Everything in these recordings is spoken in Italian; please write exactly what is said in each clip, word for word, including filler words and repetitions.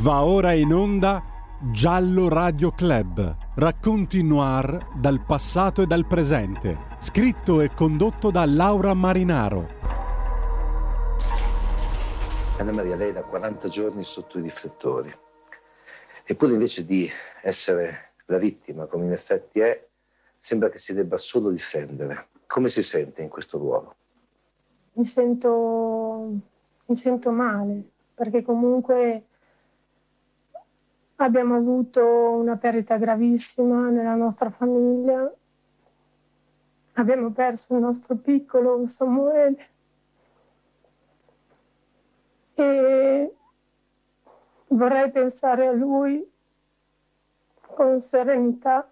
Va ora in onda Giallo Radio Club, racconti noir dal passato e dal presente, scritto e condotto da Laura Marinaro. Anna Maria, lei da quaranta giorni sotto i riflettori, eppure invece di essere la vittima, come in effetti è, sembra che si debba solo difendere. Come si sente in questo ruolo? Mi sento, mi sento male, perché comunque abbiamo avuto una perdita gravissima nella nostra famiglia. Abbiamo perso il nostro piccolo Samuele. E vorrei pensare a lui con serenità,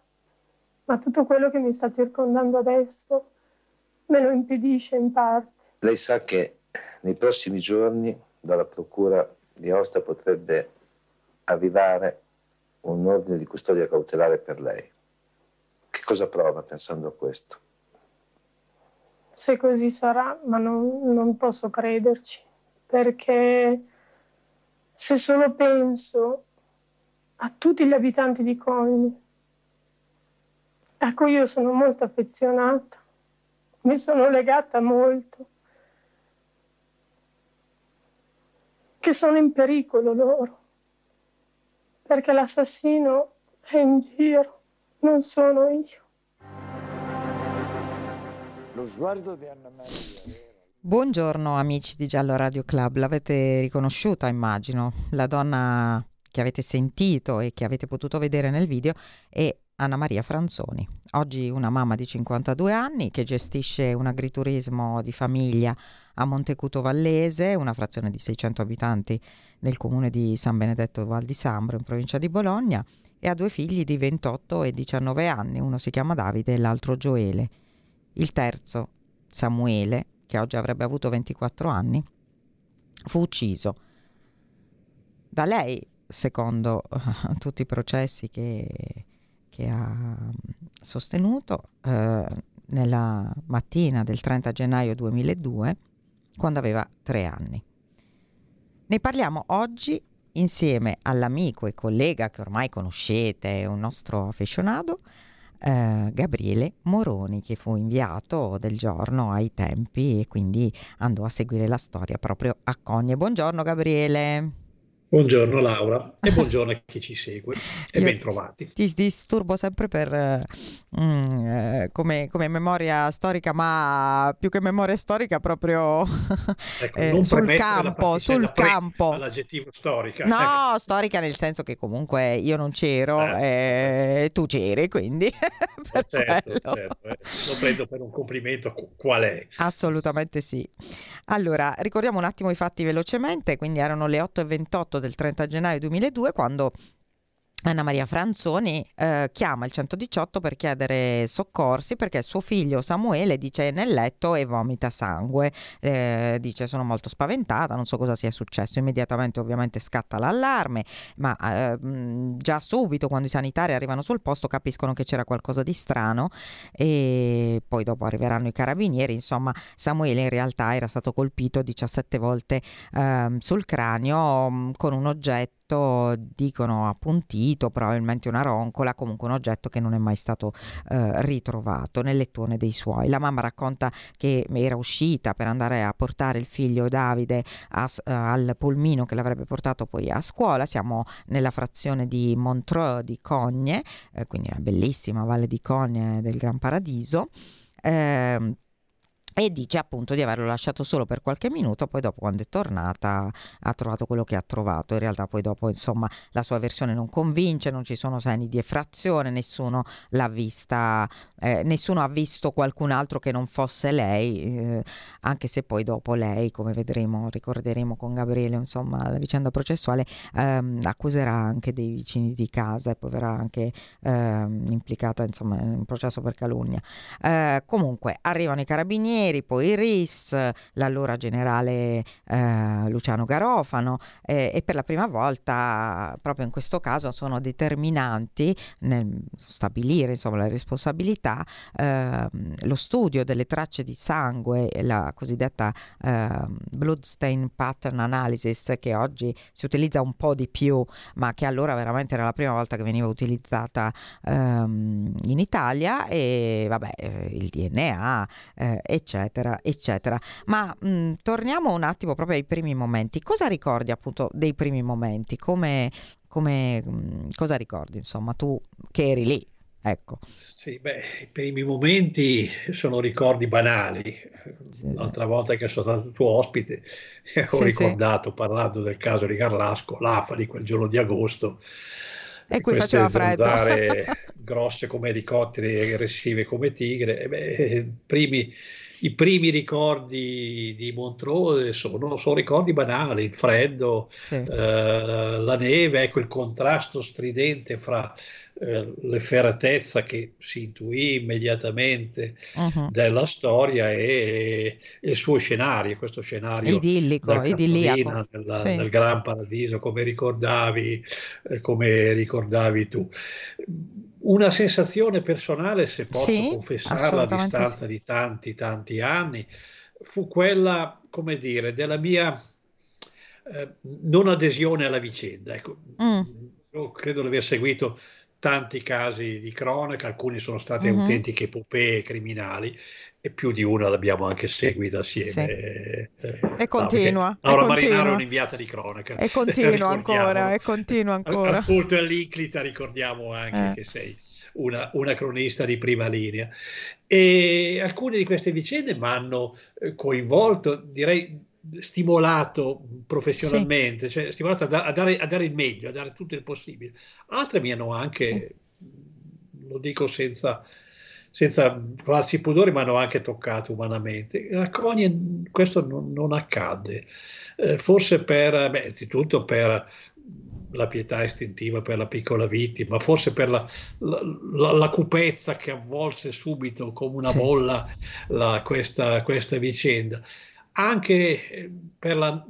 ma tutto quello che mi sta circondando adesso me lo impedisce in parte. Lei sa che nei prossimi giorni dalla procura di Ostia potrebbe arrivare un ordine di custodia cautelare per lei. Che cosa prova pensando a questo? Se così sarà, ma non, non posso crederci, perché se solo penso a tutti gli abitanti di Cogne, a cui io sono molto affezionata, mi sono legata molto, che sono in pericolo loro, perché l'assassino è in giro, non sono io. Lo sguardo di Anna Maria. Buongiorno amici di Giallo Radio Club, l'avete riconosciuta immagino, la donna che avete sentito e che avete potuto vedere nel video è Anna Maria Franzoni, oggi una mamma di cinquantadue anni che gestisce un agriturismo di famiglia a Montecuto Vallese, una frazione di seicento abitanti nel comune di San Benedetto Val di Sambro in provincia di Bologna, e ha due figli di ventotto e diciannove anni, uno si chiama Davide e l'altro Gioele. Il terzo, Samuele, che oggi avrebbe avuto ventiquattro anni, fu ucciso da lei, secondo uh, tutti i processi che, che ha sostenuto, uh, nella mattina del trenta gennaio duemiladue, quando aveva tre anni. Ne parliamo oggi insieme all'amico e collega che ormai conoscete, un nostro affezionato, Uh, Gabriele Moroni, che fu inviato del giorno ai tempi e quindi andò a seguire la storia proprio a Cogne. Buongiorno Gabriele. Buongiorno Laura e buongiorno a chi ci segue e ben trovati. Ti disturbo sempre per uh, uh, come, come memoria storica, ma più che memoria storica proprio ecco, eh, non sul campo, sul campo. All'aggettivo storica. No, storica nel senso che comunque io non c'ero eh, e tu c'eri, quindi per certo, quello. Certo, eh. Lo prendo per un complimento qual è. Assolutamente sì. Allora, ricordiamo un attimo i fatti velocemente, quindi erano le otto e ventotto del trenta gennaio duemiladue quando Anna Maria Franzoni eh, chiama il centodiciotto per chiedere soccorsi perché suo figlio Samuele dice è nel letto e vomita sangue, eh, dice sono molto spaventata, non so cosa sia successo. Immediatamente ovviamente scatta l'allarme, ma eh, già subito quando i sanitari arrivano sul posto capiscono che c'era qualcosa di strano e poi dopo arriveranno i carabinieri. Insomma, Samuele in realtà era stato colpito diciassette volte eh, sul cranio con un oggetto, dicono appuntito, probabilmente una roncola, comunque un oggetto che non è mai stato eh, ritrovato nel lettone dei suoi. La mamma racconta che era uscita per andare a portare il figlio Davide a, uh, al pulmino che l'avrebbe portato poi a scuola. Siamo nella frazione di Montroz di Cogne, eh, quindi una bellissima valle di Cogne del Gran Paradiso, eh, e dice appunto di averlo lasciato solo per qualche minuto, poi dopo quando è tornata ha trovato quello che ha trovato. In realtà poi dopo insomma la sua versione non convince, non ci sono segni di effrazione, nessuno l'ha vista, eh, nessuno ha visto qualcun altro che non fosse lei, eh, anche se poi dopo lei, come vedremo, ricorderemo con Gabriele insomma la vicenda processuale, ehm, accuserà anche dei vicini di casa e poi verrà anche ehm, implicata insomma in un processo per calunnia. Eh, comunque arrivano i carabinieri, Neri, poi il R I S, l'allora generale eh, Luciano Garofano, eh, e per la prima volta proprio in questo caso sono determinanti nel stabilire insomma la responsabilità eh, lo studio delle tracce di sangue, la cosiddetta eh, bloodstain pattern analysis, che oggi si utilizza un po' di più ma che allora veramente era la prima volta che veniva utilizzata ehm, in Italia, e vabbè il D N A eh, eccetera eccetera. Ma mh, torniamo un attimo proprio ai primi momenti. Cosa ricordi appunto dei primi momenti? Come, come mh, cosa ricordi insomma tu che eri lì? Ecco. Sì, beh, i primi momenti sono ricordi banali. Sì, l'altra sì. volta che sono stato tuo ospite sì, ho ricordato sì. parlando del caso di Garlasco, l'afa di quel giorno di agosto, e qui faceva freddo, grosse come elicotteri e aggressive come tigre. E beh, primi, i primi ricordi di Montroz sono, sono ricordi banali, il freddo, sì. eh, la neve, ecco il contrasto stridente fra l'efferatezza che si intuì immediatamente uh-huh. della storia e, e il suo scenario, questo scenario idillico, idilliaco nella, sì. nel Gran Paradiso, come ricordavi, come ricordavi tu. Una sensazione personale, se posso sì, confessarla a distanza sì. di tanti tanti anni, fu quella, come dire, della mia eh, non adesione alla vicenda, ecco. mm. Io credo di aver seguito tanti casi di cronaca, alcuni sono state mm-hmm. autentiche epopee criminali, e più di una l'abbiamo anche seguita assieme. Sì. Eh, e continua. Laura no, Marinaro è un'inviata di cronaca. E continua ancora, e continua ancora. Appunto all'inclita ricordiamo anche eh. che sei una, una cronista di prima linea. E alcune di queste vicende mi hanno coinvolto, direi stimolato professionalmente, sì. cioè stimolato a, da, a, dare, a dare il meglio, a dare tutto il possibile. Altre mi hanno anche, sì. lo dico senza senza quasi pudore, mi hanno anche toccato umanamente. A Cogne questo non, non accadde, eh, forse per, beh, innanzitutto per la pietà istintiva per la piccola vittima, forse per la, la, la, la cupezza che avvolse subito come una sì. bolla la, questa, questa vicenda. Anche per la,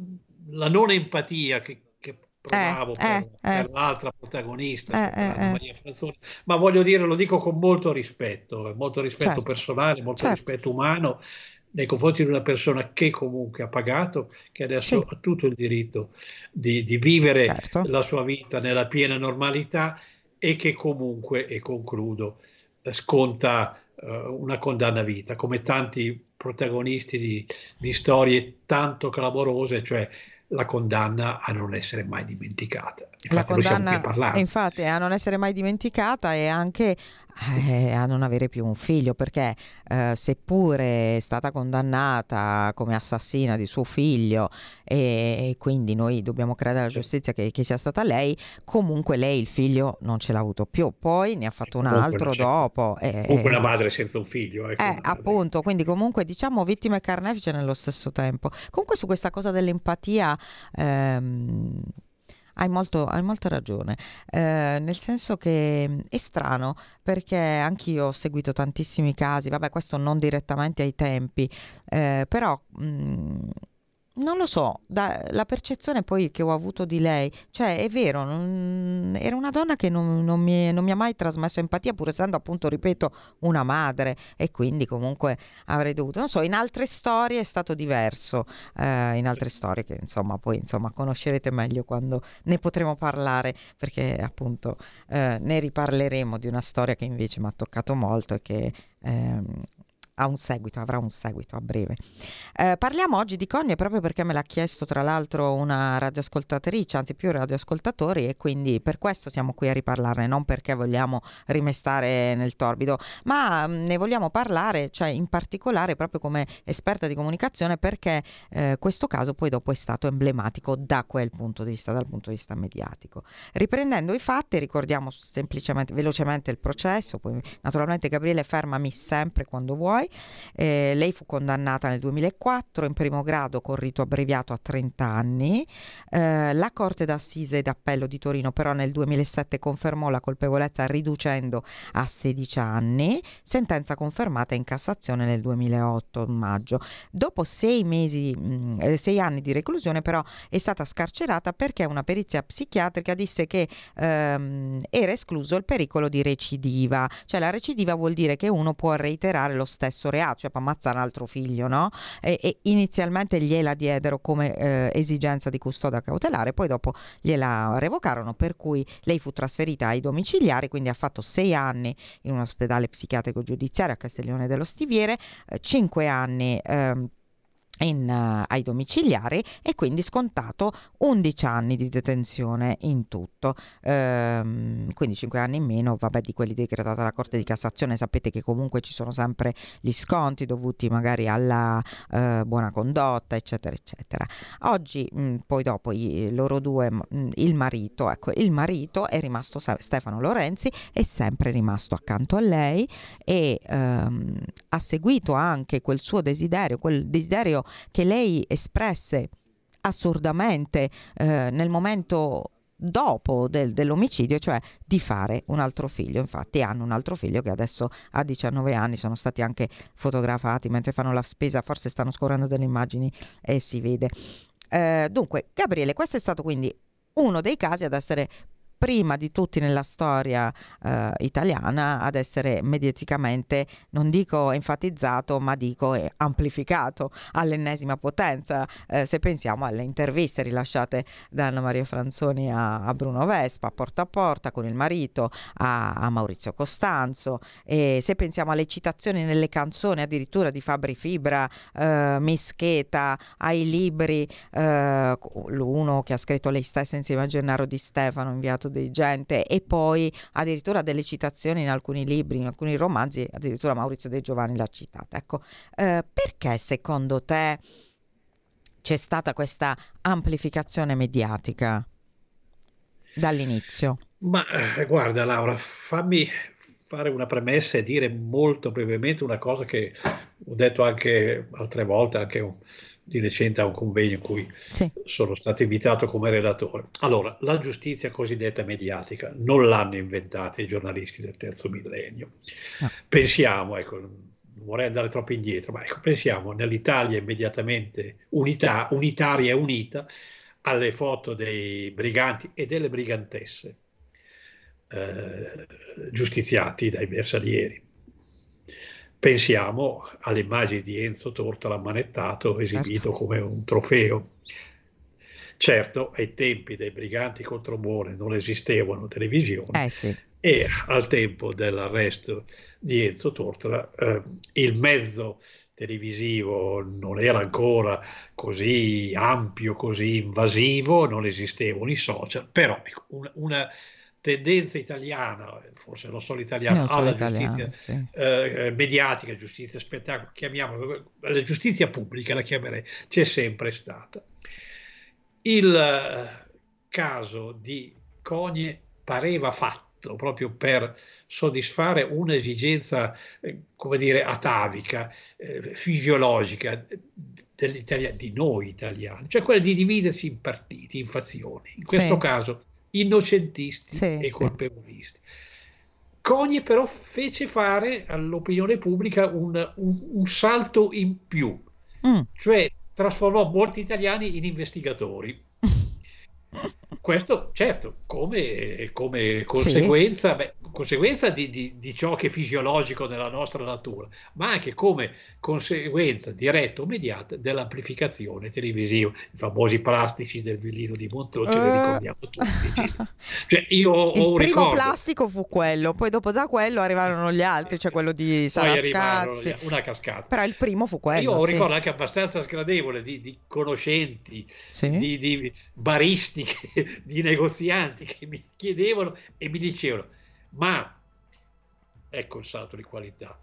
la non empatia che, che provavo eh, per, eh, per eh. l'altra protagonista, eh, per Anna Maria Franzoni, ma voglio dire, lo dico con molto rispetto, molto rispetto certo. personale, molto certo. rispetto umano nei confronti di una persona che comunque ha pagato, che adesso sì. ha tutto il diritto di, di vivere certo. la sua vita nella piena normalità, e che comunque, e concludo, sconta uh, una condanna a vita, come tanti protagonisti di, di storie tanto clamorose, cioè la condanna a non essere mai dimenticata. Infatti la condanna, noi infatti, a non essere mai dimenticata, e anche eh, a non avere più un figlio, perché eh, seppure è stata condannata come assassina di suo figlio, e, e quindi noi dobbiamo credere alla giustizia che, che sia stata lei, comunque lei il figlio non ce l'ha avuto più, poi ne ha fatto un altro dopo. Eh, comunque la madre senza un figlio. Ecco, eh, appunto, quindi comunque diciamo vittima e carnefice nello stesso tempo. Comunque su questa cosa dell'empatia ehm, Hai, molto, hai molta ragione, eh, nel senso che è strano, perché anch'io ho seguito tantissimi casi, vabbè questo non direttamente ai tempi, eh, però mh, non lo so, da, la percezione poi che ho avuto di lei, cioè è vero, non, era una donna che non, non, mi, non mi ha mai trasmesso empatia, pur essendo appunto, ripeto, una madre, e quindi comunque avrei dovuto, non so, in altre storie è stato diverso, eh, in altre storie che insomma poi insomma conoscerete meglio quando ne potremo parlare, perché appunto eh, ne riparleremo di una storia che invece mi ha toccato molto e che ehm, ha un seguito, avrà un seguito a breve. Eh, parliamo oggi di Cogne proprio perché me l'ha chiesto tra l'altro una radioascoltatrice, anzi più radioascoltatori, e quindi per questo siamo qui a riparlarne, non perché vogliamo rimestare nel torbido, ma ne vogliamo parlare, cioè in particolare proprio come esperta di comunicazione, perché eh, questo caso poi dopo è stato emblematico da quel punto di vista, dal punto di vista mediatico. Riprendendo i fatti, ricordiamo semplicemente velocemente il processo, poi naturalmente Gabriele fermami sempre quando vuoi. Uruguay. Eh, lei fu condannata nel duemilaquattro in primo grado con rito abbreviato a trenta anni. Eh, la Corte d'Assise d'Appello di Torino però nel duemilasette confermò la colpevolezza riducendo a sedici anni, sentenza confermata in Cassazione nel duemilaotto, in maggio. Dopo sei mesi, mh, sei anni di reclusione però è stata scarcerata perché una perizia psichiatrica disse che ehm, era escluso il pericolo di recidiva. Cioè la recidiva vuol dire che uno può reiterare lo stesso reato, cioè può ammazzare un altro figlio, no? E, e inizialmente gliela diedero come eh, esigenza di custodia cautelare, poi dopo gliela revocarono, per cui lei fu trasferita ai domiciliari, quindi ha fatto sei anni in un ospedale psichiatrico giudiziario a Castiglione dello Stiviere, eh, cinque anni ehm, In, uh, ai domiciliari, e quindi scontato undici anni di detenzione in tutto, ehm, quindi cinque anni in meno, vabbè, di quelli decretati dalla Corte di Cassazione. Sapete che comunque ci sono sempre gli sconti dovuti magari alla uh, buona condotta, eccetera eccetera. Oggi mh, poi dopo i, loro due mh, il marito ecco il marito è rimasto, Stefano Lorenzi è sempre rimasto accanto a lei e um, ha seguito anche quel suo desiderio, quel desiderio che lei espresse assurdamente eh, nel momento dopo del, dell'omicidio, cioè di fare un altro figlio. Infatti hanno un altro figlio che adesso ha diciannove anni, sono stati anche fotografati mentre fanno la spesa, forse stanno scorrendo delle immagini e si vede. Eh, dunque Gabriele, questo è stato quindi uno dei casi ad essere prima di tutti nella storia eh, italiana ad essere mediaticamente, non dico enfatizzato, ma dico eh, amplificato all'ennesima potenza, eh, se pensiamo alle interviste rilasciate da Anna Maria Franzoni a, a Bruno Vespa, Porta a Porta, con il marito, a, a Maurizio Costanzo, e se pensiamo alle citazioni nelle canzoni addirittura di Fabri Fibra, eh, Mischeta, ai libri, eh, l'uno che ha scritto lei stessa insieme a Gennaro di Stefano, inviato di gente, e poi addirittura delle citazioni in alcuni libri, in alcuni romanzi, addirittura Maurizio De Giovanni l'ha citata. Ecco, eh, perché secondo te c'è stata questa amplificazione mediatica dall'inizio? Ma eh, guarda Laura, fammi fare una premessa e dire molto brevemente una cosa che ho detto anche altre volte, anche un, di recente a un convegno in cui sì. sono stato invitato come relatore. Allora, la giustizia cosiddetta mediatica non l'hanno inventata i giornalisti del terzo millennio. No. Pensiamo, ecco, non vorrei andare troppo indietro, ma ecco, pensiamo nell'Italia immediatamente unità, unitaria e unita alle foto dei briganti e delle brigantesse eh, giustiziati dai bersaglieri. Pensiamo alle immagini di Enzo Tortora ammanettato, esibito certo. come un trofeo. Certo, ai tempi dei briganti contro Mone non esistevano televisioni eh sì. e al tempo dell'arresto di Enzo Tortora eh, il mezzo televisivo non era ancora così ampio, così invasivo, non esistevano i social, però una... una tendenza italiana, forse non solo italiana, alla italiano, giustizia sì. eh, mediatica, giustizia spettacolo, chiamiamola, la giustizia pubblica la chiamerei, c'è sempre stata. Il caso di Cogne pareva fatto proprio per soddisfare un'esigenza, eh, come dire, atavica, eh, fisiologica di noi italiani, cioè quella di dividersi in partiti, in fazioni, in questo sì. caso innocentisti sì, e colpevolisti. Sì. Cogne però fece fare all'opinione pubblica un, un, un salto in più, mm. cioè trasformò molti italiani in investigatori. Questo certo come, come conseguenza, sì. beh, conseguenza di, di, di ciò che è fisiologico della nostra natura, ma anche come conseguenza diretta o mediata dell'amplificazione televisiva, i famosi plastici del villino di Montroz, ce uh... li ricordiamo tutti. Cioè, io ho, il ho un primo ricordo. Plastico fu quello, poi dopo da quello arrivarono gli altri, cioè quello di Sarascazzi, una cascata, però il primo fu quello. Io ho un sì. ricordo anche abbastanza sgradevole di, di conoscenti, sì. di, di baristi che di negozianti che mi chiedevano e mi dicevano: ma ecco il salto di qualità,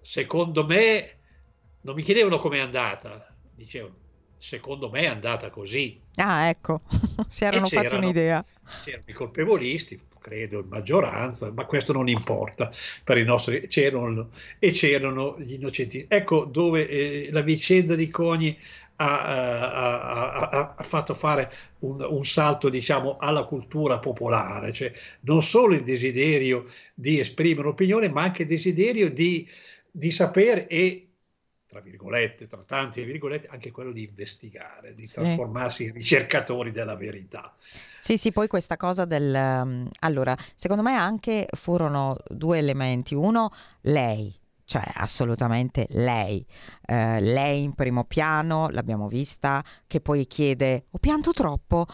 secondo me, non mi chiedevano com'è andata, dicevano secondo me è andata così. Ah, ecco, si erano fatti un'idea. C'erano i colpevolisti, credo in maggioranza, ma questo non importa per i nostri, c'erano, e c'erano gli innocenti. Ecco dove eh, la vicenda di Cogne ha, ha, ha, ha fatto fare un, un salto, diciamo, alla cultura popolare, cioè non solo il desiderio di esprimere opinione, ma anche il desiderio di, di sapere e, tra virgolette, tra tante virgolette, anche quello di investigare, di trasformarsi sì. in ricercatori della verità. Sì, sì, poi questa cosa del... Allora, secondo me anche furono due elementi. Uno, lei, cioè assolutamente lei. Eh, lei in primo piano, l'abbiamo vista, che poi chiede, ho pianto troppo?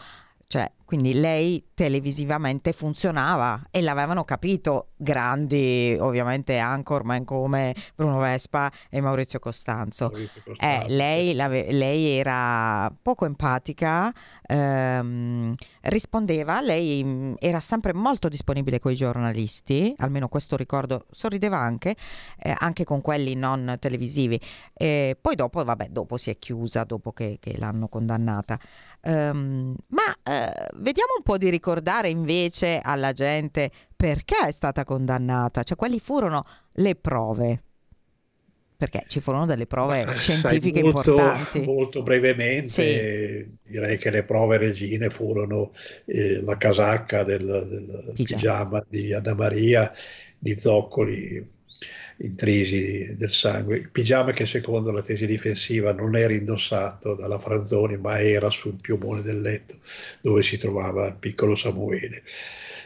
Cioè, quindi lei televisivamente funzionava e l'avevano capito grandi, ovviamente, anchorman come Bruno Vespa e Maurizio Costanzo. Maurizio Costanzo. Eh, lei, la, lei era poco empatica, ehm, rispondeva, lei era sempre molto disponibile coi giornalisti, almeno questo ricordo, sorrideva anche, eh, anche con quelli non televisivi. Eh, poi dopo, vabbè, dopo si è chiusa, dopo che, che l'hanno condannata. Um, ma eh, vediamo un po' di ricordare invece alla gente perché è stata condannata, cioè quali furono le prove, perché ci furono delle prove scientifiche Sai, molto, importanti. Molto brevemente sì. direi che le prove regine furono eh, la casacca del, del pigiama. pigiama di Anna Maria, gli zoccoli intrisi del sangue, il pigiama che secondo la tesi difensiva non era indossato dalla Franzoni ma era sul piumone del letto dove si trovava il piccolo Samuele,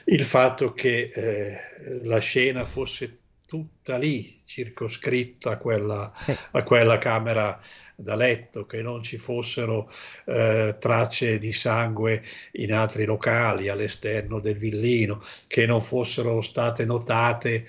il fatto che eh, la scena fosse tutta lì circoscritta a quella, sì. a quella camera da letto, che non ci fossero eh, tracce di sangue in altri locali all'esterno del villino, che non fossero state notate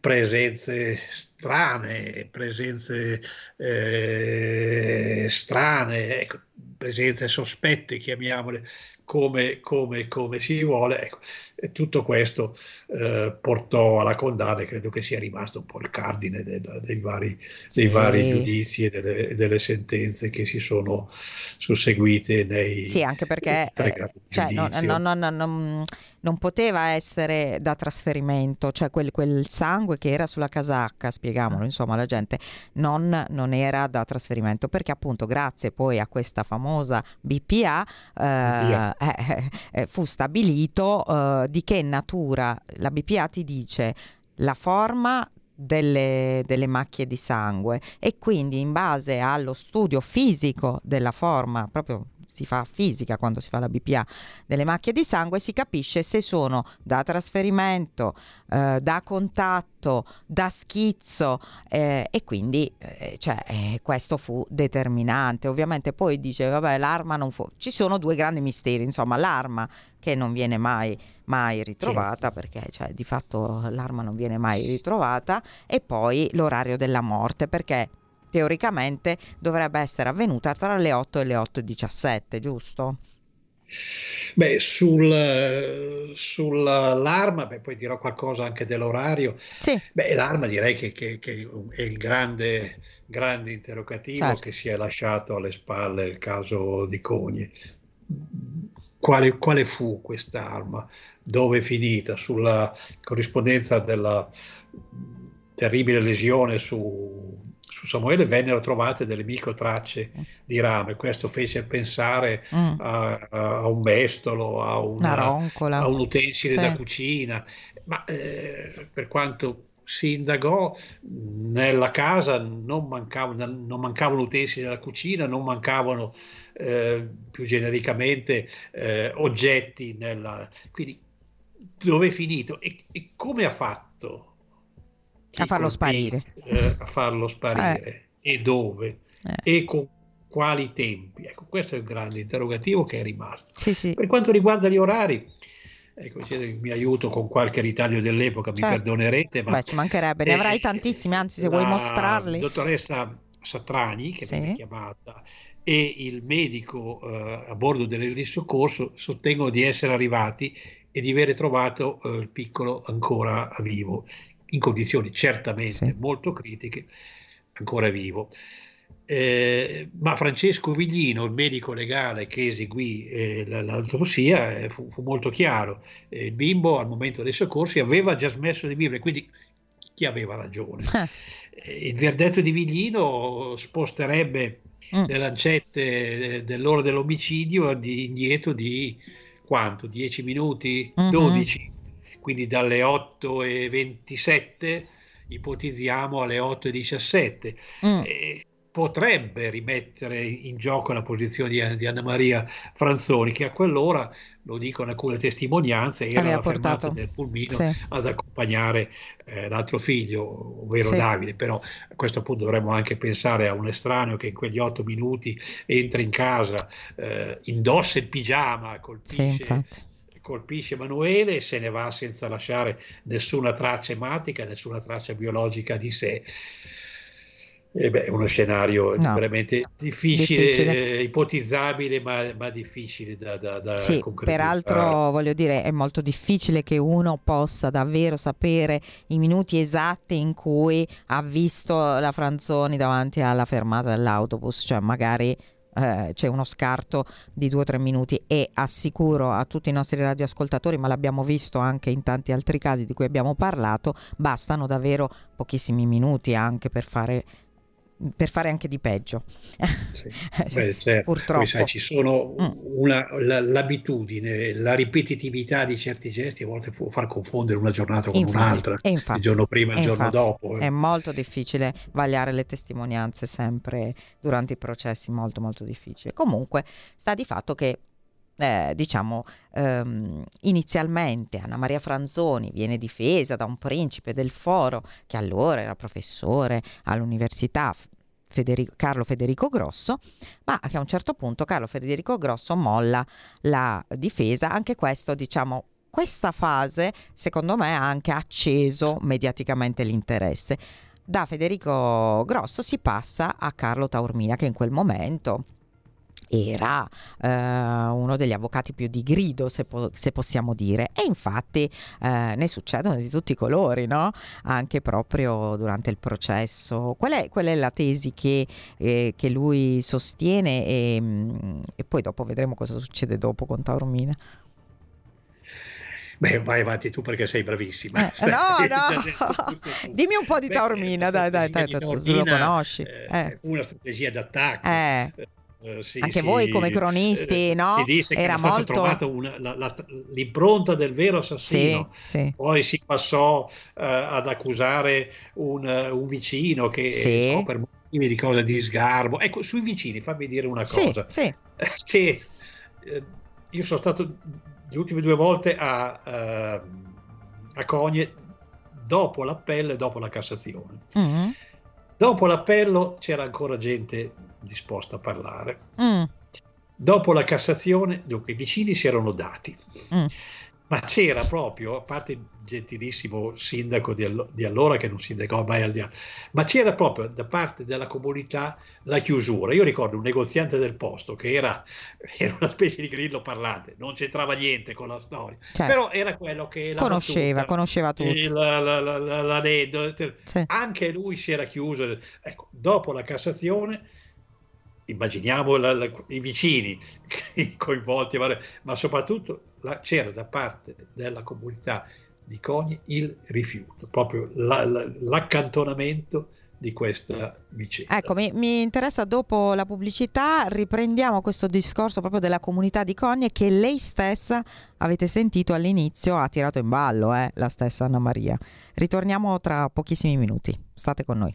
presenze strane, presenze eh, strane, ecco, presenze sospette, chiamiamole come, come, come si vuole. Ecco. E tutto questo eh, portò alla condanna e credo che sia rimasto un po' il cardine de, de, dei, vari, dei sì. vari giudizi e delle, delle sentenze che si sono susseguite nei sì, anche perché tre gradi di cioè, giudizio. No, no, no, no, no, non poteva essere da trasferimento, cioè quel, quel sangue che era sulla casacca, spiegamolo insomma alla gente, non, non era da trasferimento, perché appunto grazie poi a questa famosa B P A, eh, eh, eh, fu stabilito eh, di che natura, la B P A ti dice la forma delle, delle macchie di sangue e quindi in base allo studio fisico della forma, proprio si fa fisica quando si fa la B P A, delle macchie di sangue si capisce se sono da trasferimento, eh, da contatto, da schizzo eh, e quindi eh, cioè, eh, questo fu determinante. Ovviamente poi dice vabbè l'arma non fu, ci sono due grandi misteri, insomma l'arma che non viene mai, mai ritrovata, certo. perché cioè, di fatto l'arma non viene mai ritrovata, e poi l'orario della morte, perché teoricamente dovrebbe essere avvenuta tra le otto e le otto e diciassette, giusto? Beh, sul, sull'arma, beh, poi dirò qualcosa anche dell'orario. Sì. Beh, l'arma direi che, che, che è il grande, grande interrogativo certo. che si è lasciato alle spalle il caso di Cogne. Quale, quale fu quest'arma? Dove è finita? Sulla corrispondenza della terribile lesione su... su Samuele vennero trovate delle microtracce di rame, questo fece pensare mm. a, a un mestolo, a, una, una a un utensile sì. da cucina, ma eh, per quanto si indagò nella casa non mancavano, non mancavano utensili della cucina, non mancavano eh, più genericamente eh, oggetti, nella... quindi dove è finito e, e come ha fatto? A farlo colpì, sparire eh, a farlo sparire eh. e dove eh. e con quali tempi, ecco questo è il grande interrogativo che è rimasto. Sì, sì. Per quanto riguarda gli orari, ecco, mi aiuto con qualche ritaglio dell'epoca, certo. mi perdonerete, ma beh, ci mancherebbe, ne avrai eh, tantissimi, anzi se vuoi mostrarli. La dottoressa Satrani, che sì. viene chiamata, e il medico eh, a bordo del soccorso sostengono di essere arrivati e di avere trovato eh, il piccolo ancora vivo, in condizioni certamente sì. molto critiche, ancora vivo. Eh, ma Francesco Viglino, il medico legale che eseguì eh, l'autopsia, eh, fu, fu molto chiaro. Eh, il bimbo al momento dei soccorsi aveva già smesso di vivere, quindi chi aveva ragione? Eh, il verdetto di Viglino sposterebbe mm. le lancette dell'ora dell'omicidio di, indietro di quanto? dieci minuti? Mm-hmm. dodici? Quindi dalle otto e ventisette ipotizziamo alle otto e diciassette. Mm. Eh, potrebbe rimettere in gioco la posizione di, di Anna Maria Franzoni, che a quell'ora, lo dicono alcune testimonianze, era alla fermata del pulmino, sì, ad accompagnare eh, l'altro figlio, ovvero sì, Davide. Però a questo punto dovremmo anche pensare a un estraneo che in quegli otto minuti entra in casa, eh, indossa il pigiama, colpisce... Sì, colpisce Emanuele e se ne va senza lasciare nessuna traccia ematica, nessuna traccia biologica di sé. E beh, uno scenario no, veramente difficile, difficile. Eh, ipotizzabile, ma, ma difficile da, da, da sì, concretizzare. Peraltro, voglio dire, è molto difficile che uno possa davvero sapere i minuti esatti in cui ha visto la Franzoni davanti alla fermata dell'autobus, cioè magari Uh, c'è uno scarto di due o tre minuti, e assicuro a tutti i nostri radioascoltatori, ma l'abbiamo visto anche in tanti altri casi di cui abbiamo parlato, bastano davvero pochissimi minuti anche per fare per fare anche di peggio. Sì. Beh, certo. Purtroppo. Poi, sai, ci sono mm. una, la, l'abitudine, la ripetitività di certi gesti a volte può far confondere una giornata con infatti, un'altra, infatti, il giorno prima e il giorno infatti, dopo. È molto difficile vagliare le testimonianze sempre durante i processi, molto molto difficile. Comunque sta di fatto che Eh, diciamo ehm, inizialmente Anna Maria Franzoni viene difesa da un principe del foro che allora era professore all'università Federico, Carlo Federico Grosso, ma che a un certo punto Carlo Federico Grosso molla la difesa. Anche questo, diciamo, questa fase secondo me ha anche acceso mediaticamente l'interesse. Da Federico Grosso si passa a Carlo Taormina, che in quel momento era eh, uno degli avvocati più di grido, se, po- se possiamo dire, e infatti eh, ne succedono di tutti i colori, no? Anche proprio durante il processo. Qual è, qual è la tesi che, eh, che lui sostiene, e, e poi dopo vedremo cosa succede dopo con Taormina. Beh, vai avanti tu perché sei bravissima. Eh, Stai, no, no. Tutto, tutto. Dimmi un po' di Taormina, dai, dai, dai, dai, tu lo conosci. Eh, eh. Una strategia d'attacco. Eh. Uh, sì, anche sì, voi come cronisti, eh, no? Disse che era, era stata molto... trovata una, la, la, l'impronta del vero assassino, sì, sì. Poi si passò uh, ad accusare un, un vicino che sì. so, per motivi di cose di sgarbo. Ecco, sui vicini fammi dire una cosa, sì, sì. Che, eh, io sono stato le ultime due volte a, uh, a Cogne dopo l'appello e dopo la Cassazione. Mm. Dopo l'appello c'era ancora gente disposta a parlare. Mm. Dopo la Cassazione, dunque, i vicini si erano dati, mm. ma c'era proprio, a parte il gentilissimo sindaco di, allo- di allora, che non sindacò mai al di là, ma c'era proprio da parte della comunità la chiusura. Io ricordo un negoziante del posto che era, era una specie di grillo parlante, non c'entrava niente con la storia, certo. Però era quello che la conosceva, battuta, conosceva tutto. La, la, la, la, la sì. Anche lui si era chiuso. Ecco, dopo la Cassazione, immaginiamo la, la, i vicini coinvolti, ma soprattutto la, c'era da parte della comunità di Cogne il rifiuto, proprio la, la, l'accantonamento di questa vicenda. Ecco, mi, mi interessa, dopo la pubblicità riprendiamo questo discorso proprio della comunità di Cogne, che lei stessa, avete sentito all'inizio, ha tirato in ballo, eh, la stessa Anna Maria. Ritorniamo tra pochissimi minuti, state con noi.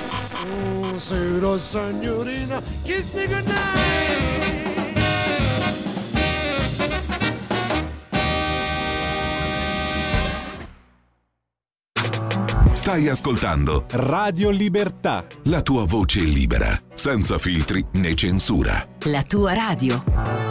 buonasera signorina, kiss me goodnight. Stai ascoltando Radio Libertà, la tua voce libera, senza filtri né censura. La tua radio.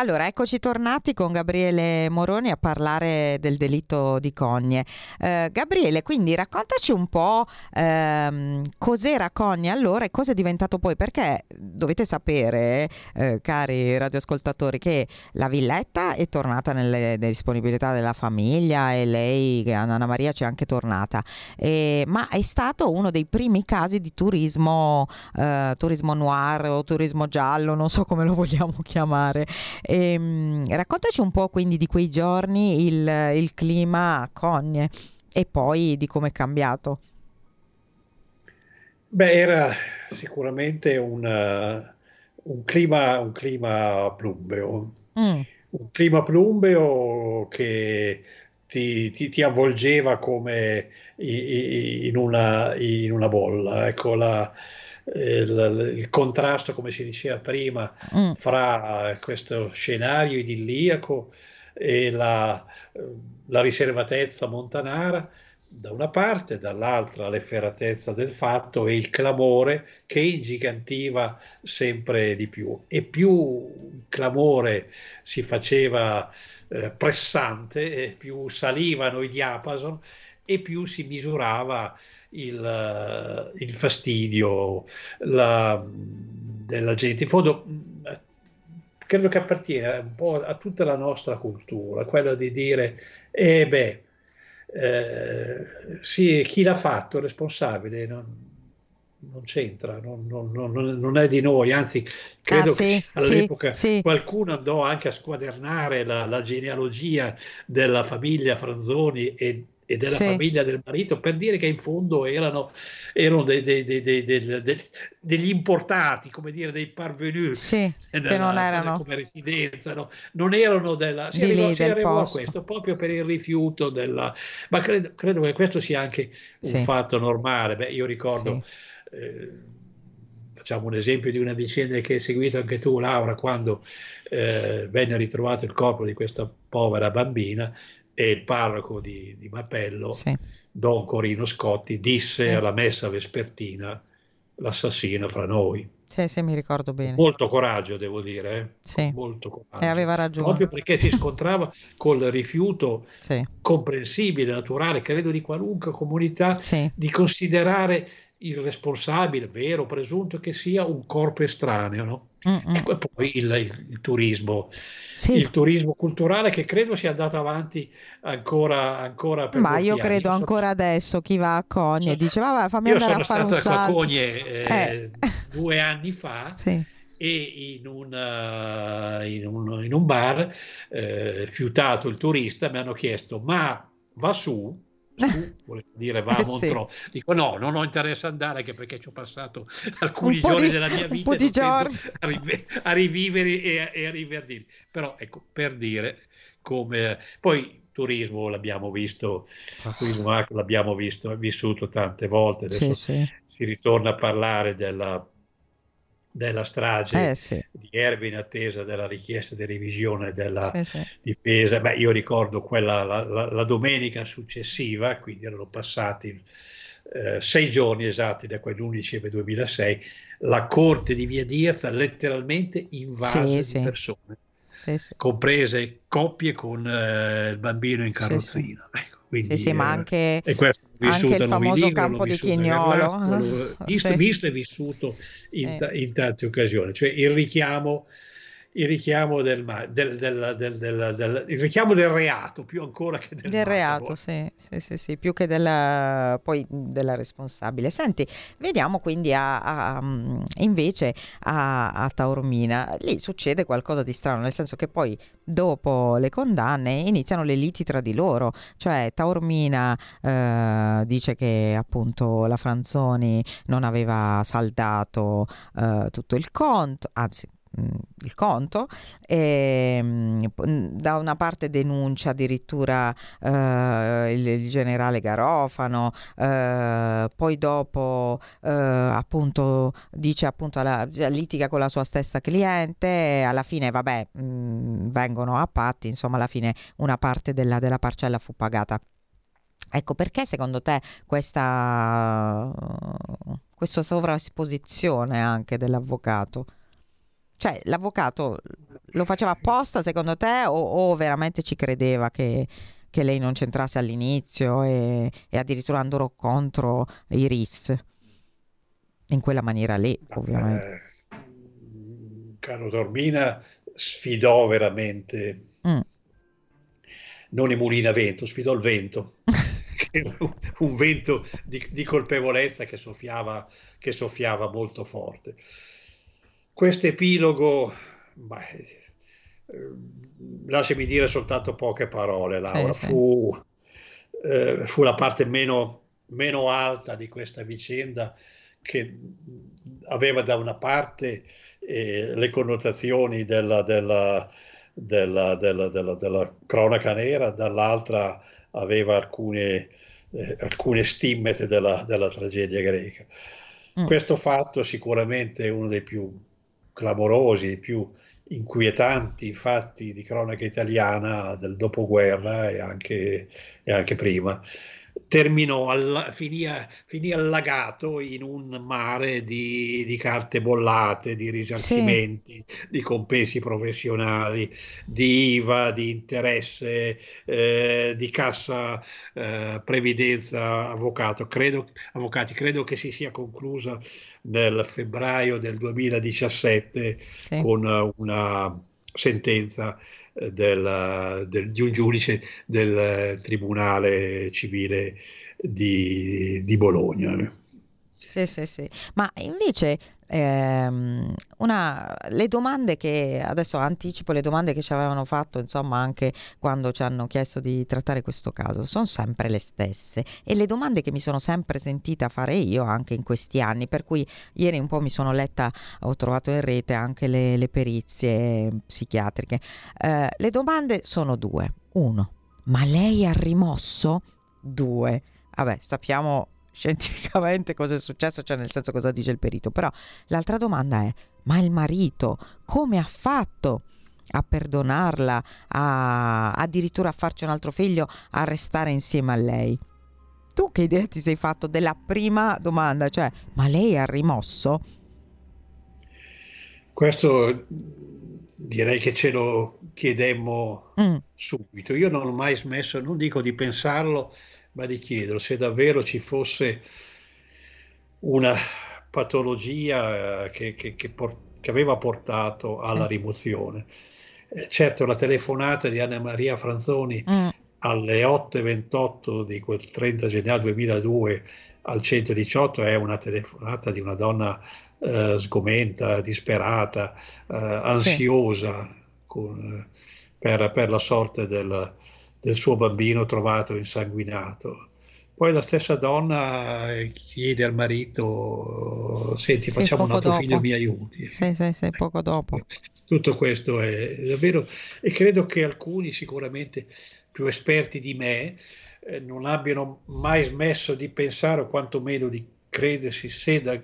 Allora, eccoci tornati con Gabriele Moroni a parlare del delitto di Cogne. Eh, Gabriele, quindi raccontaci un po' ehm, cos'era Cogne allora e cosa è diventato poi, perché dovete sapere, eh, cari radioascoltatori, che la villetta è tornata nelle, nelle disponibilità della famiglia e lei, Anna Maria, c'è anche tornata, e, ma è stato uno dei primi casi di turismo, eh, turismo noir o turismo giallo, non so come lo vogliamo chiamare. E, raccontaci un po' quindi di quei giorni, il, il clima a Cogne e poi di come è cambiato. Beh, era sicuramente un, uh, un clima, un clima plumbeo, mm. un clima plumbeo che ti, ti, ti avvolgeva come in una, in una bolla, ecco, la, il, il contrasto, come si diceva prima, mm. fra questo scenario idilliaco e la, la riservatezza montanara da una parte, dall'altra l'efferatezza del fatto e il clamore che ingigantiva sempre di più, e più il clamore si faceva eh, pressante, e più salivano i diapason e più si misurava il, il fastidio la, della gente. In fondo credo che appartiene un po' a tutta la nostra cultura, quella di dire eh beh Eh, sì, chi l'ha fatto, il responsabile non, non c'entra, non, non, non, non è di noi, anzi credo ah, sì, che all'epoca sì, sì. qualcuno andò anche a squadernare la, la genealogia della famiglia Franzoni e, e della sì. famiglia del marito, per dire che in fondo erano, erano dei, dei, dei, dei, dei, dei, degli importati, come dire, dei parvenus sì, nella, che non erano come residenza, no? Non erano della, si arrivò, si arrivò a questo proprio per il rifiuto della, ma credo, credo che questo sia anche un sì. fatto normale. Beh, io ricordo sì. eh, facciamo un esempio di una vicenda che hai seguito anche tu, Laura, quando eh, venne ritrovato il corpo di questa povera bambina. E il parroco di, di Mapello, sì. Don Corino Scotti, disse sì. alla messa vespertina: l'assassino fra noi. Sì, se mi ricordo bene. Molto coraggio, devo dire. Eh? Sì. Molto coraggio. E aveva ragione. Proprio perché si scontrava col rifiuto sì. comprensibile, naturale, credo di qualunque comunità, sì. di considerare il responsabile, vero, presunto, che sia un corpo estraneo, no? Mm-mm. E poi il, il, il turismo, sì. il turismo culturale, che credo sia andato avanti ancora, ancora per ma io anni. Credo io ancora stato... adesso chi va a Cogne sono... dice vabbè, fammi andare a fare un salto. Io sono stato a Cogne eh, eh. due anni fa sì. e in un, in un, in un bar eh, fiutato il turista, mi hanno chiesto ma va su? Su, volevo dire va a Montroz, sì. dico no, non ho interesse ad andare, anche perché ci ho passato alcuni giorni di, della mia vita e a, rive- a rivivere e a, e a riverdire. Però ecco, per dire come poi turismo l'abbiamo visto, turismo anche l'abbiamo visto, vissuto tante volte, adesso sì, si sì. ritorna a parlare della della strage eh, sì. di Erba in attesa della richiesta di revisione della sì, sì. difesa. Beh, io ricordo quella la, la, la domenica successiva, quindi erano passati eh, sei giorni esatti da quell'undici duemilasei, la corte di via Diaz letteralmente invasa sì, di sì. persone, sì, sì. comprese coppie con eh, il bambino in carrozzina. Sì, sì. Quindi, sì, sì, ma anche, eh, anche il famoso Ligure, campo di Chignolo visto, sì. visto e vissuto in, sì. in tante occasioni, cioè il richiamo il richiamo del, del, del, del, del, del il richiamo del reato più ancora che del, del reato sì, sì, sì, sì, più che della, poi, della responsabile. Senti, vediamo quindi a, a, invece a, a Taormina lì succede qualcosa di strano, nel senso che poi dopo le condanne iniziano le liti tra di loro, cioè Taormina eh, dice che appunto la Franzoni non aveva saldato eh, tutto il conto, anzi il conto, e da una parte denuncia addirittura eh, il, il generale Garofano, eh, poi dopo eh, appunto dice appunto alla, litiga con la sua stessa cliente, alla fine vabbè mh, vengono a patti, insomma alla fine una parte della, della parcella fu pagata. Ecco perché secondo te questa, questa sovraesposizione anche dell'avvocato? Cioè l'avvocato lo faceva apposta secondo te, o, o veramente ci credeva che, che lei non c'entrasse all'inizio e, e addirittura andò contro i R I S in quella maniera lì? Ovviamente eh, Carlo Taormina sfidò veramente mm. non i mulini a vento, sfidò il vento un vento di, di colpevolezza che soffiava, che soffiava molto forte. Questo epilogo, lasciami dire soltanto poche parole, Laura, sì, sì. Fu, eh, fu la parte meno, meno alta di questa vicenda, che aveva da una parte eh, le connotazioni della, della, della, della, della, della cronaca nera, dall'altra aveva alcune, eh, alcune stimmate della, della tragedia greca. Mm. Questo fatto sicuramente è uno dei più clamorosi, i più inquietanti fatti di cronaca italiana del dopoguerra e anche, e anche prima. Terminò, alla, finì, finì allagato in un mare di, di carte bollate, di risarcimenti, sì. di compensi professionali, di I V A, di interesse, eh, di cassa, eh, previdenza, avvocato. Credo, avvocati, credo che si sia conclusa nel febbraio del duemiladiciassette sì. con una sentenza Del, del, di un giudice del Tribunale Civile di, di Bologna. Sì, sì, sì. Ma invece ehm, una, le domande che, adesso anticipo le domande che ci avevano fatto, insomma, anche quando ci hanno chiesto di trattare questo caso, sono sempre le stesse. E le domande che mi sono sempre sentita fare io anche in questi anni, per cui ieri un po' mi sono letta, ho trovato in rete anche le, le perizie psichiatriche. Eh, le domande sono due. Uno, ma lei ha rimosso? Due, vabbè, sappiamo scientificamente cosa è successo, cioè nel senso cosa dice il perito, però l'altra domanda è: ma il marito come ha fatto a perdonarla, a addirittura a farci un altro figlio, a restare insieme a lei? Tu che idea ti sei fatto della prima domanda, cioè ma lei ha rimosso? Questo direi che ce lo chiedemmo mm. subito. Io non ho mai smesso, non dico di pensarlo, ma di chiedere se davvero ci fosse una patologia che, che, che, por- che aveva portato alla rimozione. Eh, certo, la telefonata di Anna Maria Franzoni mm. alle otto e ventotto di quel trenta gennaio duemiladue al centodiciotto è una telefonata di una donna eh, sgomenta, disperata, eh, ansiosa sì. con, per, per la sorte del... del suo bambino trovato insanguinato. Poi la stessa donna chiede al marito: senti, facciamo un altro figlio, mi aiuti. Sì, sì, sì, poco dopo. Tutto questo è davvero, e credo che alcuni sicuramente più esperti di me eh, non abbiano mai smesso di pensare, o quantomeno di credersi, se da,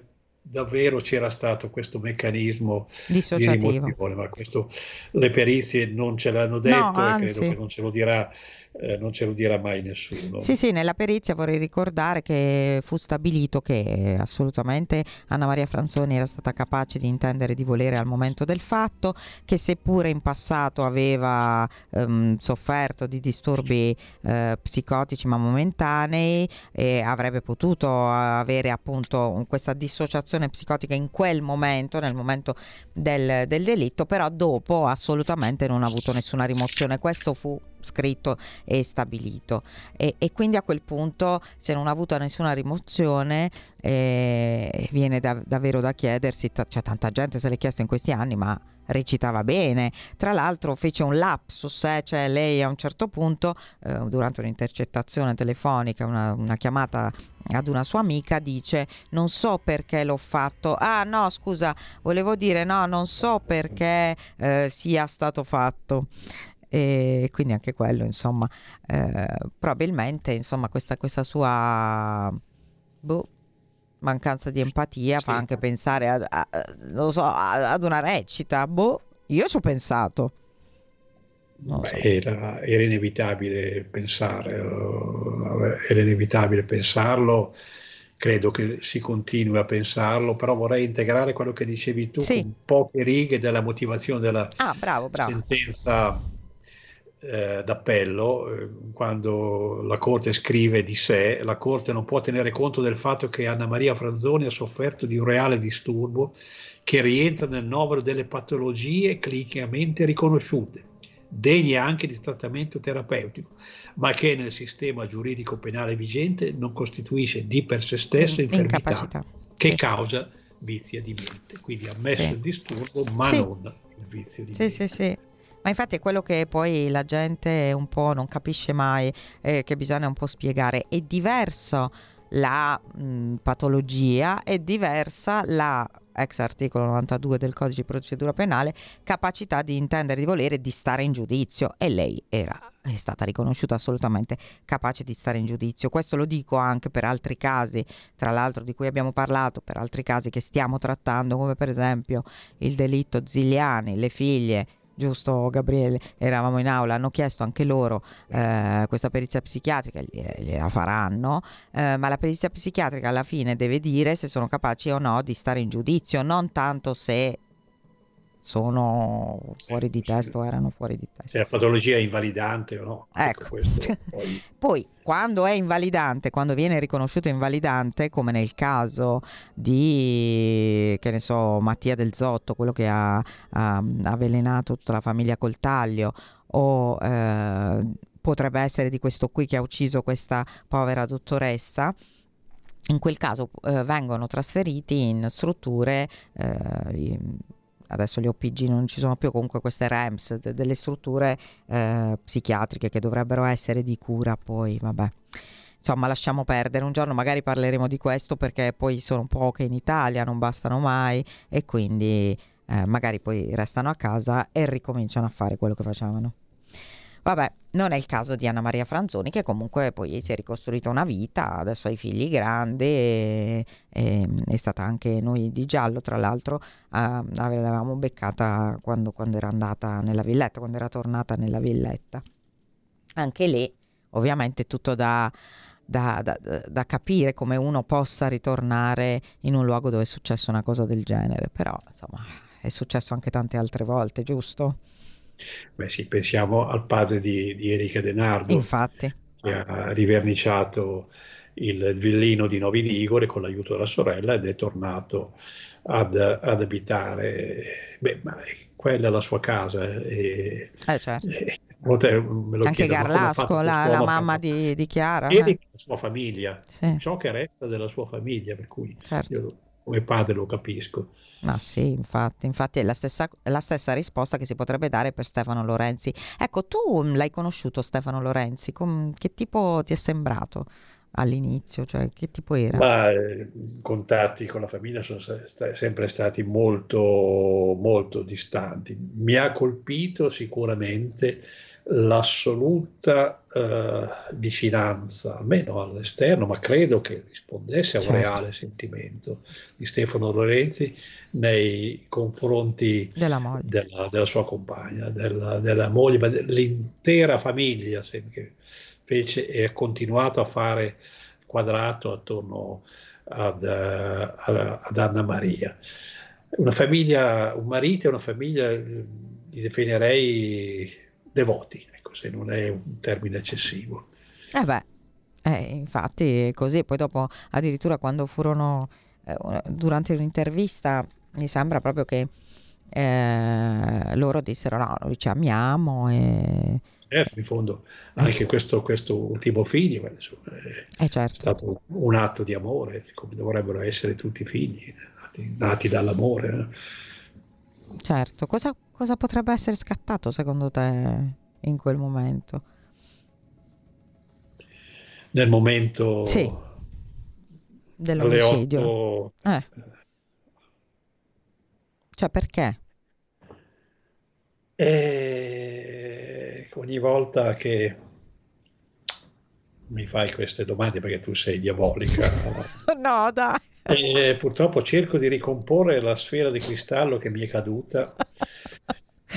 davvero c'era stato questo meccanismo di rimozione. Ma questo le perizie non ce l'hanno detto, no, e credo che non ce lo dirà eh, non ce lo dirà mai nessuno. Sì, sì, nella perizia vorrei ricordare che fu stabilito che assolutamente Anna Maria Franzoni era stata capace di intendere e di volere al momento del fatto, che seppure in passato aveva ehm, sofferto di disturbi eh, psicotici ma momentanei, e avrebbe potuto avere appunto questa dissociazione psicotica in quel momento, nel momento del, del delitto, però dopo assolutamente non ha avuto nessuna rimozione. Questo fu scritto e stabilito, e, e quindi a quel punto, se non ha avuto nessuna rimozione, eh, viene da, davvero da chiedersi, t- c'è tanta gente se l'è chiesta in questi anni, ma recitava bene, tra l'altro fece un lapsus, eh, cioè lei a un certo punto eh, durante un'intercettazione telefonica, una, una chiamata ad una sua amica, dice non so perché l'ho fatto, ah no scusa volevo dire no non so perché eh, sia stato fatto. E quindi anche quello, insomma, eh, probabilmente insomma questa, questa sua boh, mancanza di empatia sì. fa anche pensare a, a, non so, a, ad una recita. Boh, io ci ho pensato. Non Beh, so. era, era inevitabile pensare, era inevitabile pensarlo. Credo che si continui a pensarlo, però vorrei integrare quello che dicevi tu sì. con poche righe della motivazione della ah, bravo, bravo. sentenza eh, d'appello. Eh, quando la Corte scrive di sé, la Corte non può tenere conto del fatto che Anna Maria Franzoni ha sofferto di un reale disturbo che rientra nel novero delle patologie clinicamente riconosciute, degne anche di trattamento terapeutico, ma che nel sistema giuridico penale vigente non costituisce di per sé stessa infermità incapacità. che sì. causa vizia di mente. Quindi ammesso sì. il disturbo, ma sì. non il vizio di sì, mente. Sì, sì. Ma infatti è quello che poi la gente un po' non capisce mai, eh, che bisogna un po' spiegare. È diverso la mh, patologia, è diversa la ex articolo novantadue del codice di procedura penale, capacità di intendere, di volere, di stare in giudizio, e lei era, è stata riconosciuta assolutamente capace di stare in giudizio. Questo lo dico anche per altri casi, tra l'altro, di cui abbiamo parlato, per altri casi che stiamo trattando, come per esempio il delitto Zigliani, le figlie, giusto Gabriele, eravamo in aula, hanno chiesto anche loro eh, questa perizia psichiatrica, gliela faranno, eh, ma la perizia psichiatrica alla fine deve dire se sono capaci o no di stare in giudizio, non tanto se sono fuori di testa o erano fuori di testa, se la patologia è invalidante o no, ecco, ecco questo, poi... poi quando è invalidante, quando viene riconosciuto invalidante, come nel caso di, che ne so, Mattia Del Zotto, quello che ha, ha avvelenato tutta la famiglia col taglio, o eh, potrebbe essere di questo qui che ha ucciso questa povera dottoressa. In quel caso eh, vengono trasferiti in strutture eh, adesso gli O P G non ci sono più, comunque queste R E M S, d- delle strutture eh, psichiatriche che dovrebbero essere di cura, poi vabbè. Insomma, lasciamo perdere, un giorno magari parleremo di questo, perché poi sono poche in Italia, non bastano mai, e quindi eh, magari poi restano a casa e ricominciano a fare quello che facevano. Vabbè, non è il caso di Anna Maria Franzoni, che comunque poi si è ricostruita una vita, adesso ha i figli grandi, e, e, è stata anche noi di giallo, tra l'altro uh, l'avevamo beccata quando, quando era andata nella villetta, quando era tornata nella villetta. Anche lì ovviamente tutto da, da, da, da capire, come uno possa ritornare in un luogo dove è successa una cosa del genere, però insomma è successo anche tante altre volte, giusto? Beh sì, pensiamo al padre di, di Erika Denardo, infatti, che ha riverniciato il villino di Novi Ligure con l'aiuto della sorella ed è tornato ad, ad abitare. Beh, ma quella è la sua casa. E, eh certo. e, me lo Anche chiedo, Garlasco, la, la mamma di, di Chiara. Erika eh. la sua famiglia, sì. ciò che resta della sua famiglia, per cui certo. io, come padre, lo capisco. Ma sì, infatti, infatti è la stessa, la stessa risposta che si potrebbe dare per Stefano Lorenzi. Ecco, tu l'hai conosciuto Stefano Lorenzi, Com- che tipo ti è sembrato all'inizio? Cioè, che tipo era? Ma eh, contatti con la famiglia sono sta- sempre stati molto, molto distanti. Mi ha colpito sicuramente l'assoluta eh, vicinanza, almeno all'esterno, ma credo che rispondesse a un certo. reale sentimento di Stefano Lorenzi nei confronti della, moglie. della, della sua compagna, della, della moglie, ma dell'intera famiglia, che fece e ha continuato a fare quadrato attorno ad, ad Anna Maria. Una famiglia, un marito e una famiglia li definirei devoti, ecco, se non è un termine eccessivo. Eh beh, eh, infatti così, poi dopo addirittura quando furono, eh, durante un'intervista, mi sembra proprio che eh, loro dissero no, noi ci amiamo e... Certo, in fondo anche eh. questo, questo ultimo figlio insomma, è eh certo. stato un atto di amore, come dovrebbero essere tutti i figli nati, nati dall'amore. Certo, cosa, cosa potrebbe essere scattato secondo te in quel momento? Nel momento sì. dell'omicidio. Otto... Eh. Cioè perché? E ogni volta che mi fai queste domande, perché tu sei diabolica. No, dai. E purtroppo cerco di ricomporre la sfera di cristallo che mi è caduta,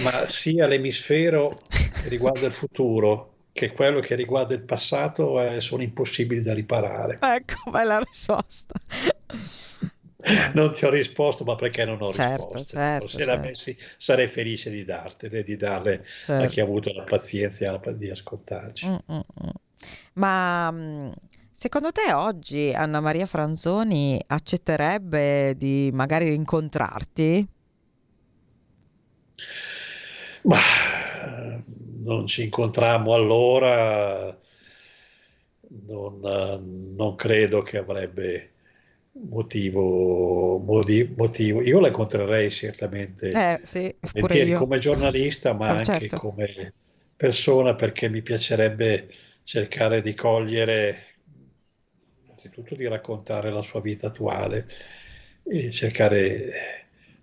ma sia l'emisfero che riguarda il futuro che quello che riguarda il passato eh, sono impossibili da riparare. Ecco, ma è la risposta. Non ti ho risposto, ma perché non ho certo, risposto? Certo, se certo. l'avessi, sarei felice di dartene, di darle certo. a chi ha avuto la pazienza di ascoltarci. Mm, mm, mm. Ma secondo te oggi Anna Maria Franzoni accetterebbe di magari rincontrarti? Ma non ci incontrammo allora, non, non credo che avrebbe motivo, motivo. Io la incontrerei certamente eh, sì, pure come giornalista, ma eh, anche certo. come persona, perché mi piacerebbe cercare di cogliere, innanzitutto di raccontare la sua vita attuale e cercare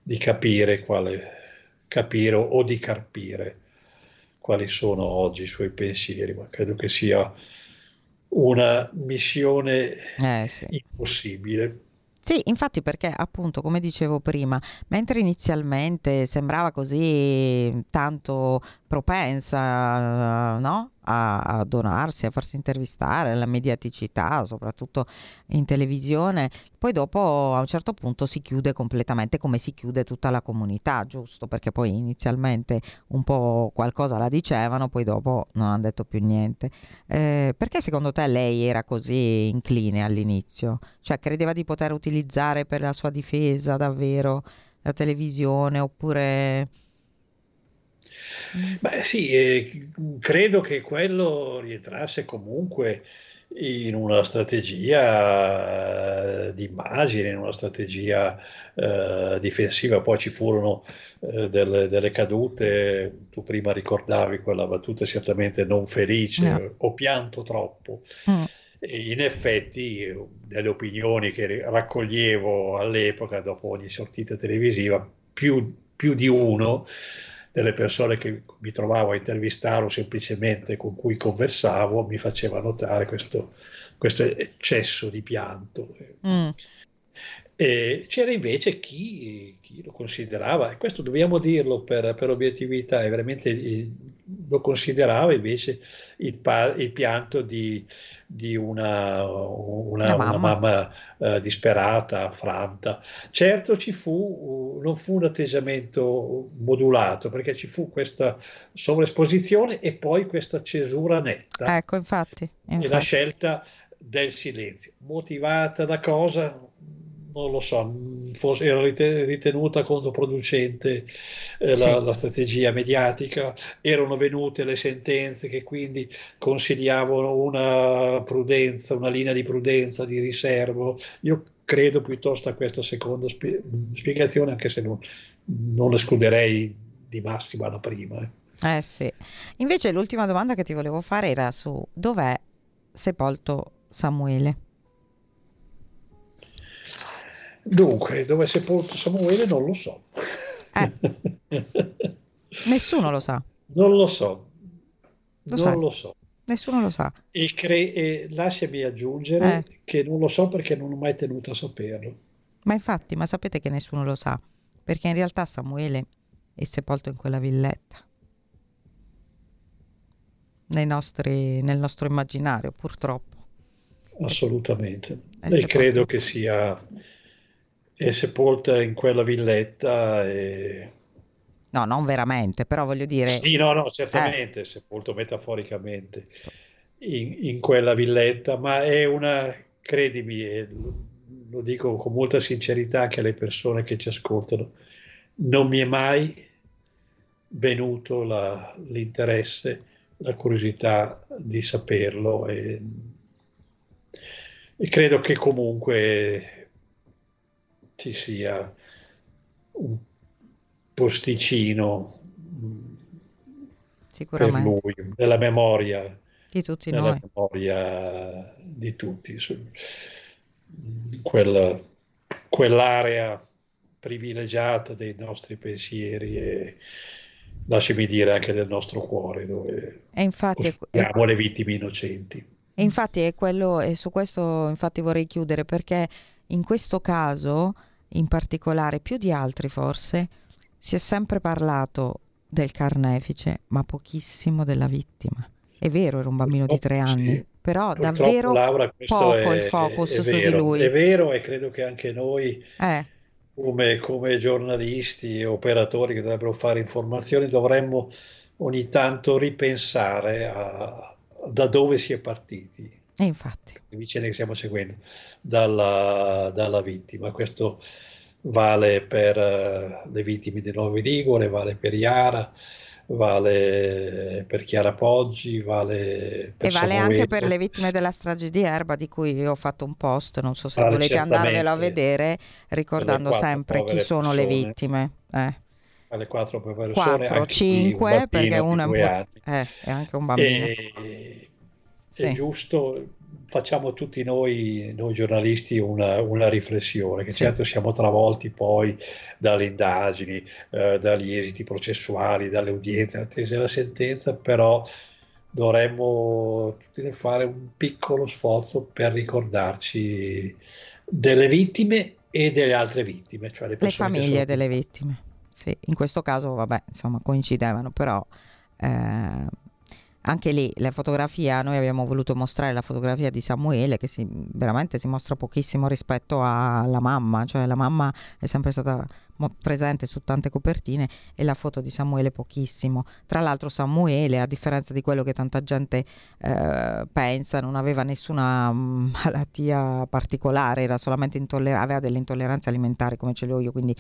di capire quale capire o di carpire quali sono oggi i suoi pensieri, ma credo che sia una missione eh, sì. impossibile. Sì, infatti, perché appunto, come dicevo prima, mentre inizialmente sembrava così tanto propensa, no? a, a donarsi, a farsi intervistare, alla mediaticità, soprattutto in televisione, poi dopo a un certo punto si chiude completamente, come si chiude tutta la comunità, giusto? Perché poi inizialmente un po' qualcosa la dicevano, poi dopo non hanno detto più niente. Eh, perché secondo te lei era così incline all'inizio? Cioè credeva di poter utilizzare per la sua difesa davvero la televisione, oppure... Beh, sì, eh, credo che quello rientrasse comunque in una strategia di immagine, in una strategia eh, difensiva. Poi ci furono eh, delle, delle cadute. Tu prima ricordavi quella battuta certamente non felice, no. Ho pianto troppo. Mm. E in effetti delle opinioni che raccoglievo all'epoca dopo ogni sortita televisiva, più, più di uno delle persone che mi trovavo a intervistare o semplicemente con cui conversavo mi faceva notare questo, questo eccesso di pianto. Mm. E c'era invece chi, chi lo considerava, e questo dobbiamo dirlo per, per obiettività, e veramente lo considerava invece il, pa, il pianto di, di una, una, una mamma, una mamma eh, disperata, affranta. Certo ci fu, non fu un atteggiamento modulato, perché ci fu questa sovraesposizione e poi questa cesura netta. Ecco, infatti. infatti. E la scelta del silenzio, motivata da cosa? Non lo so, forse era ritenuta controproducente eh, la, sì. la strategia mediatica, erano venute le sentenze che quindi consigliavano una prudenza, una linea di prudenza, di riservo. Io credo piuttosto a questa seconda spie- spiegazione, anche se non, non escluderei di massima la prima. Eh. eh sì, invece l'ultima domanda che ti volevo fare era su dov'è sepolto Samuele? Dunque, dove è sepolto Samuele non lo so. Eh. Nessuno lo sa. Non lo so. Lo non sai. lo so. Nessuno lo sa. E, cre- e lasciami aggiungere eh. che non lo so perché non ho mai tenuto a saperlo. Ma infatti, ma sapete che nessuno lo sa, perché in realtà Samuele è sepolto in quella villetta. Nei nostri, nel nostro immaginario, purtroppo. Assolutamente. È e sepolto. Credo che sia... è sepolta in quella villetta e... no, non veramente, però voglio dire sì, no, no, certamente eh. sepolto metaforicamente in, in quella villetta, ma è una, credimi, lo dico con molta sincerità anche alle persone che ci ascoltano, non mi è mai venuto la, l'interesse, la curiosità di saperlo e, e credo che comunque ci sia un, posticino sicuramente per lui, della memoria di tutti nella noi. Memoria di tutti, quella, quell'area privilegiata dei nostri pensieri e, lasciami dire, anche del nostro cuore, dove ospitiamo le vittime innocenti. E infatti è quello, e su questo infatti vorrei chiudere, perché in questo caso in particolare, più di altri forse, si è sempre parlato del carnefice, ma pochissimo della vittima. È vero, era un bambino purtroppo di tre anni, sì. Però purtroppo, davvero Laura, poco è, il focus è, è vero, su di lui. È vero, e credo che anche noi, eh. come, come giornalisti e operatori che dovrebbero fare informazioni, dovremmo ogni tanto ripensare a, a da dove si è partiti. E infatti. Le vicende che stiamo seguendo, dalla, dalla vittima. Questo vale per uh, le vittime di Novi Ligure, vale per Iara, vale per Chiara Poggi, vale per e vale Samuele. Anche per le vittime della strage di Erba, di cui ho fatto un post, non so se vale, volete andarvelo a vedere, ricordando sempre chi sono persone, le vittime. Eh. Alle quattro persone, quattro, cinque, perché uno è, un po- eh, è anche un bambino. E... Sì. È giusto, facciamo tutti noi, noi giornalisti una, una riflessione, che sì. Certo siamo travolti poi dalle indagini, eh, dagli esiti processuali, dalle udienze, attese la sentenza, però dovremmo tutti fare un piccolo sforzo per ricordarci delle vittime e delle altre vittime, cioè le, le famiglie delle vittime. Sì, in questo caso vabbè, insomma, coincidevano, però... Eh... Anche lì la fotografia, noi abbiamo voluto mostrare la fotografia di Samuele, che si, veramente si mostra pochissimo rispetto alla mamma, cioè la mamma è sempre stata presente su tante copertine e la foto di Samuele pochissimo. Tra l'altro Samuele, a differenza di quello che tanta gente eh, pensa, non aveva nessuna malattia particolare, era solamente intoller- aveva delle intolleranze alimentari come ce l'ho io, quindi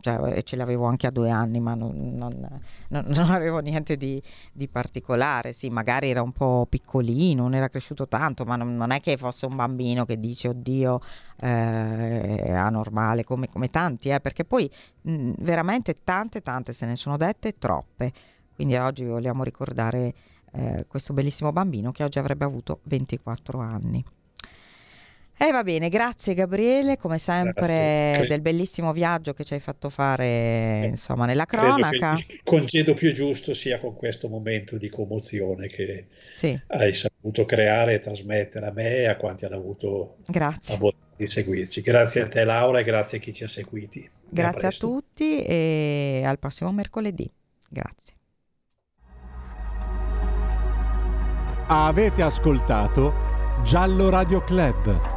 cioè, ce l'avevo anche a due anni, ma non, non, non, non avevo niente di, di particolare. Sì, magari era un po' piccolino, non era cresciuto tanto, ma non, non è che fosse un bambino che dice oddio eh, è anormale come, come tanti, eh, perché poi mh, veramente tante tante se ne sono dette, troppe, quindi oggi vogliamo ricordare eh, questo bellissimo bambino che oggi avrebbe avuto ventiquattro anni. E eh, va bene, grazie Gabriele, come sempre, grazie. Del bellissimo viaggio che ci hai fatto fare, insomma, nella cronaca. Credo che il congedo più giusto sia con questo momento di commozione che sì. Hai saputo creare e trasmettere a me e a quanti hanno avuto grazie. La bontà di seguirci. Grazie a te Laura e grazie a chi ci ha seguiti. Grazie a, a tutti e al prossimo mercoledì. Grazie. Avete ascoltato Giallo Radio Club.